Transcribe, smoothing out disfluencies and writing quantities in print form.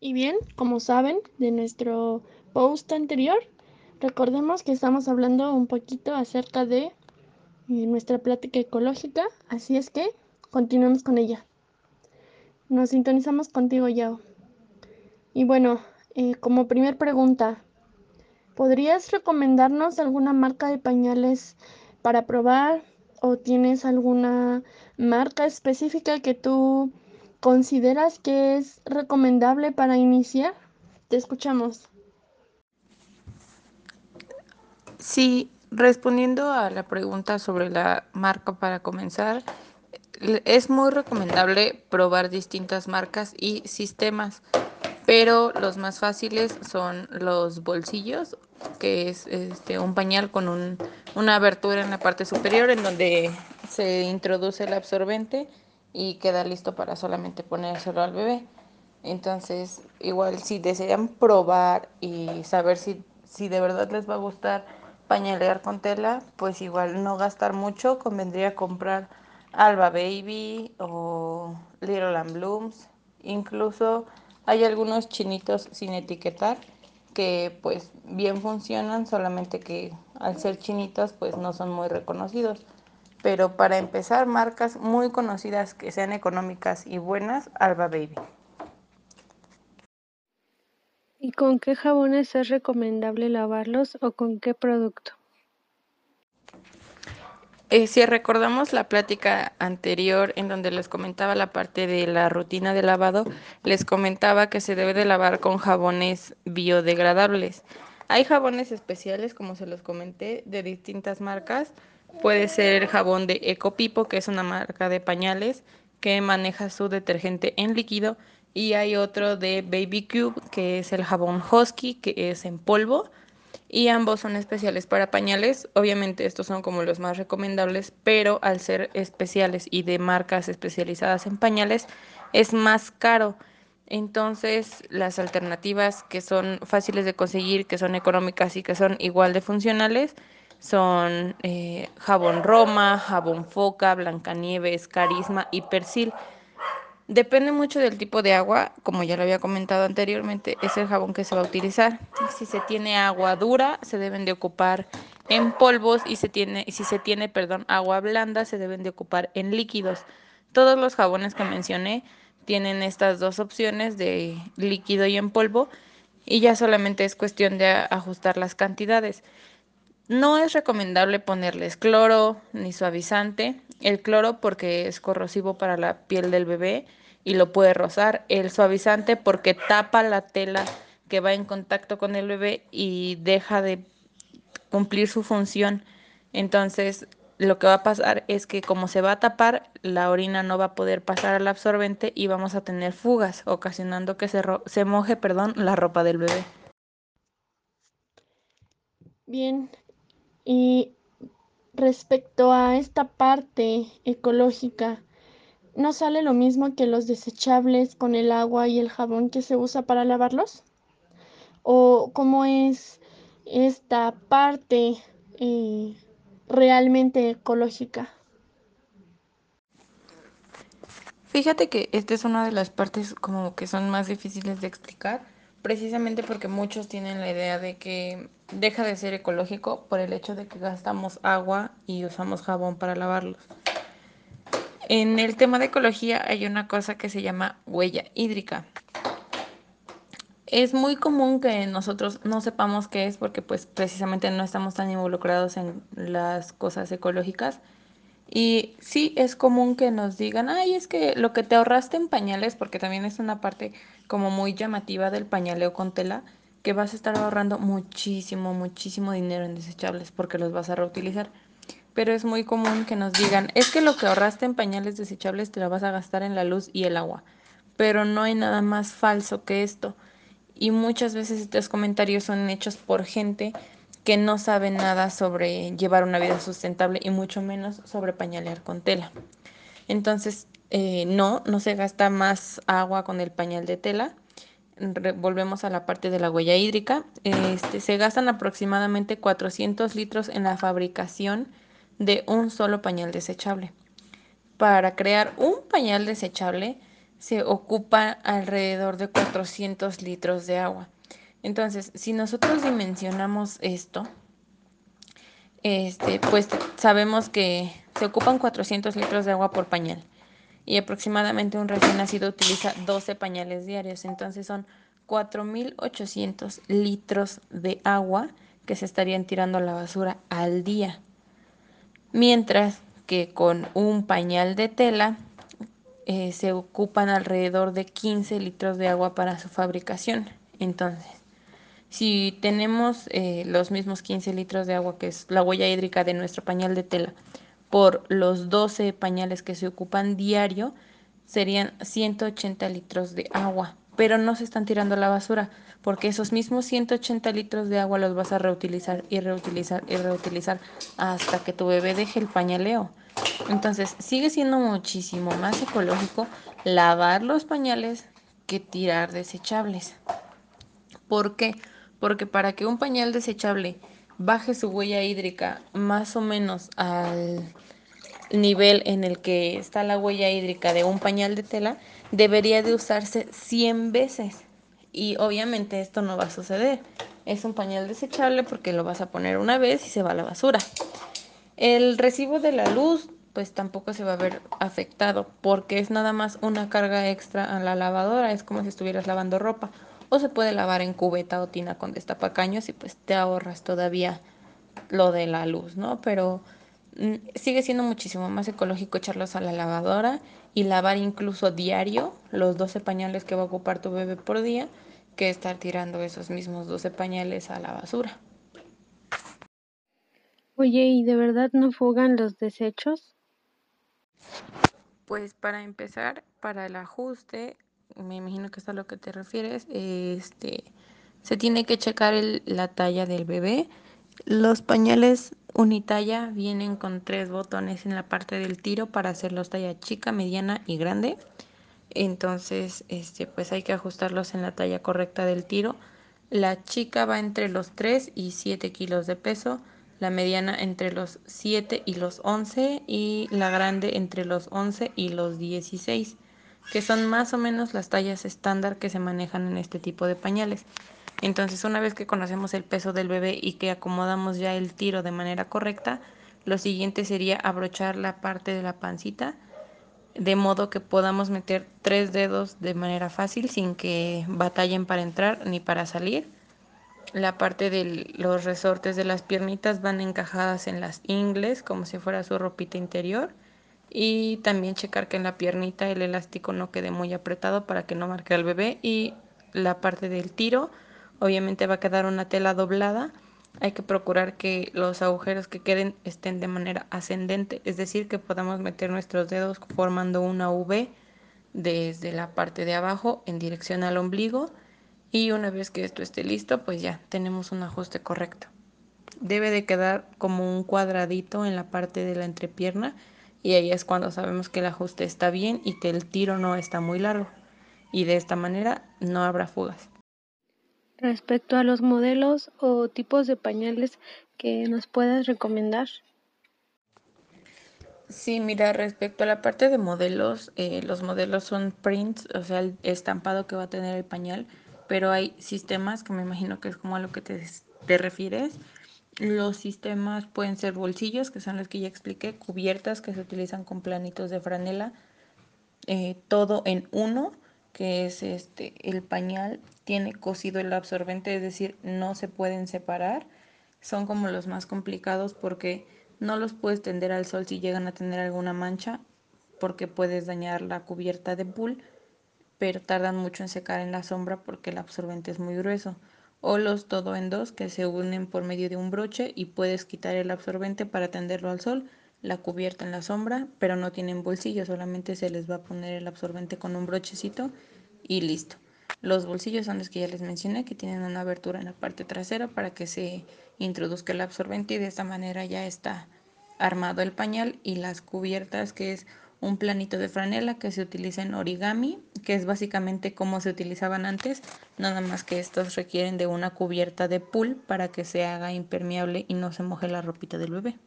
Y bien, como saben de nuestro post anterior, recordemos que estamos hablando un poquito acerca de nuestra plática ecológica, así es que continuamos con ella. Nos sintonizamos contigo, Yao. Y bueno, como primer pregunta, ¿podrías recomendarnos alguna marca de pañales para probar? ¿O tienes alguna marca específica que tú consideras que es recomendable para iniciar? Te escuchamos. Sí, respondiendo a la pregunta sobre la marca para comenzar, es muy recomendable probar distintas marcas y sistemas, pero los más fáciles son los bolsillos, que es un pañal con una abertura en la parte superior en donde se introduce el absorbente y queda listo para solamente ponérselo al bebé. Entonces, igual si desean probar y saber si de verdad les va a gustar pañalear con tela, pues igual no gastar mucho, convendría comprar Alba Baby o Little Lamb Blooms. Incluso hay algunos chinitos sin etiquetar que pues bien funcionan, solamente que al ser chinitos pues no son muy reconocidos. Pero para empezar, marcas muy conocidas que sean económicas y buenas, Alba Baby. ¿Y con qué jabones es recomendable lavarlos o con qué producto? Si recordamos la plática anterior en donde les comentaba la parte de la rutina de lavado, les comentaba que se debe de lavar con jabones biodegradables. Hay jabones especiales, como se los comenté, de distintas marcas. Puede ser el jabón de Ecopipo, que es una marca de pañales que maneja su detergente en líquido. Y hay otro de Baby Cube, que es el jabón Husky, que es en polvo. Y ambos son especiales para pañales. Obviamente estos son como los más recomendables, pero al ser especiales y de marcas especializadas en pañales, es más caro. Entonces las alternativas que son fáciles de conseguir, que son económicas y que son igual de funcionales, son jabón roma, jabón foca, blancanieves, carisma y persil. Depende mucho del tipo de agua, como ya lo había comentado anteriormente, es el jabón que se va a utilizar. Si se tiene agua dura, se deben de ocupar en polvos, y si se tiene agua blanda, se deben de ocupar en líquidos. Todos los jabones que mencioné tienen estas dos opciones de líquido y en polvo, y ya solamente es cuestión de ajustar las cantidades. No es recomendable ponerles cloro ni suavizante. El cloro porque es corrosivo para la piel del bebé y lo puede rozar. El suavizante porque tapa la tela que va en contacto con el bebé y deja de cumplir su función. Entonces, lo que va a pasar es que como se va a tapar, la orina no va a poder pasar al absorbente y vamos a tener fugas, ocasionando que se moje la ropa del bebé. Bien, y respecto a esta parte ecológica, ¿no sale lo mismo que los desechables con el agua y el jabón que se usa para lavarlos? ¿O cómo es esta parte realmente ecológica? Fíjate que esta es una de las partes como que son más difíciles de explicar, precisamente porque muchos tienen la idea de que deja de ser ecológico por el hecho de que gastamos agua y usamos jabón para lavarlos. En el tema de ecología hay una cosa que se llama huella hídrica. Es muy común que nosotros no sepamos qué es porque pues precisamente no estamos tan involucrados en las cosas ecológicas. Y sí es común que nos digan, ay, es que lo que te ahorraste en pañales, porque también es una parte como muy llamativa del pañaleo con tela, que vas a estar ahorrando muchísimo, muchísimo dinero en desechables porque los vas a reutilizar. Pero es muy común que nos digan, es que lo que ahorraste en pañales desechables te lo vas a gastar en la luz y el agua. Pero no hay nada más falso que esto. Y muchas veces estos comentarios son hechos por gente que no sabe nada sobre llevar una vida sustentable y mucho menos sobre pañalear con tela. Entonces, no se gasta más agua con el pañal de tela. Volvemos a la parte de la huella hídrica. Se gastan aproximadamente 400 litros en la fabricación de un solo pañal desechable. Para crear un pañal desechable se ocupa alrededor de 400 litros de agua. Entonces, si nosotros dimensionamos esto, pues sabemos que se ocupan 400 litros de agua por pañal y aproximadamente un recién nacido utiliza 12 pañales diarios. Entonces son 4.800 litros de agua que se estarían tirando a la basura al día. Mientras que con un pañal de tela se ocupan alrededor de 15 litros de agua para su fabricación. Entonces, si tenemos los mismos 15 litros de agua, que es la huella hídrica de nuestro pañal de tela, por los 12 pañales que se ocupan diario, serían 180 litros de agua. Pero no se están tirando a la basura, porque esos mismos 180 litros de agua los vas a reutilizar y reutilizar y reutilizar hasta que tu bebé deje el pañaleo. Entonces, sigue siendo muchísimo más ecológico lavar los pañales que tirar desechables. ¿Por qué? Porque para que un pañal desechable baje su huella hídrica más o menos al nivel en el que está la huella hídrica de un pañal de tela, debería de usarse 100 veces y obviamente esto no va a suceder. Es un pañal desechable porque lo vas a poner una vez y se va a la basura. El recibo de la luz pues tampoco se va a ver afectado porque es nada más una carga extra a la lavadora, es como si estuvieras lavando ropa, o se puede lavar en cubeta o tina con destapacaños y pues te ahorras todavía lo de la luz, ¿no? Pero sigue siendo muchísimo más ecológico echarlos a la lavadora y lavar incluso diario los 12 pañales que va a ocupar tu bebé por día, que estar tirando esos mismos 12 pañales a la basura. Oye, ¿y de verdad no fugan los desechos? Pues para empezar, para el ajuste, me imagino que es a lo que te refieres, se tiene que checar la talla del bebé. Los pañales unitalla vienen con 3 botones en la parte del tiro para hacerlos talla chica, mediana y grande. Entonces, pues hay que ajustarlos en la talla correcta del tiro. La chica va entre los 3 y 7 kilos de peso, la mediana entre los 7 y los 11 y la grande entre los 11 y los 16, que son más o menos las tallas estándar que se manejan en este tipo de pañales. Entonces, una vez que conocemos el peso del bebé y que acomodamos ya el tiro de manera correcta, lo siguiente sería abrochar la parte de la pancita, de modo que podamos meter 3 dedos de manera fácil sin que batallen para entrar ni para salir. La parte de los resortes de las piernitas van encajadas en las ingles como si fuera su ropita interior, y también checar que en la piernita el elástico no quede muy apretado para que no marque al bebé. Y la parte del tiro, obviamente va a quedar una tela doblada, hay que procurar que los agujeros que queden estén de manera ascendente, es decir, que podamos meter nuestros dedos formando una V desde la parte de abajo en dirección al ombligo, y una vez que esto esté listo, pues ya tenemos un ajuste correcto. Debe de quedar como un cuadradito en la parte de la entrepierna y ahí es cuando sabemos que el ajuste está bien y que el tiro no está muy largo, y de esta manera no habrá fugas. Respecto a los modelos o tipos de pañales que nos puedas recomendar. Sí, mira, respecto a la parte de modelos, los modelos son prints, o sea, el estampado que va a tener el pañal, pero hay sistemas que me imagino que es como a lo que te refieres. Los sistemas pueden ser bolsillos, que son los que ya expliqué, cubiertas que se utilizan con planitos de franela, todo en uno, que es el pañal tiene cosido el absorbente, es decir, no se pueden separar. Son como los más complicados porque no los puedes tender al sol si llegan a tener alguna mancha, porque puedes dañar la cubierta de pool, pero tardan mucho en secar en la sombra porque el absorbente es muy grueso. O los todo en dos, que se unen por medio de un broche y puedes quitar el absorbente para tenderlo al sol, la cubierta en la sombra, pero no tienen bolsillo, solamente se les va a poner el absorbente con un brochecito y listo. Los bolsillos son los que ya les mencioné, que tienen una abertura en la parte trasera para que se introduzca el absorbente, y de esta manera ya está armado el pañal. Y las cubiertas, que es un planito de franela que se utiliza en origami, que es básicamente como se utilizaban antes, nada más que estos requieren de una cubierta de pool para que se haga impermeable y no se moje la ropita del bebé.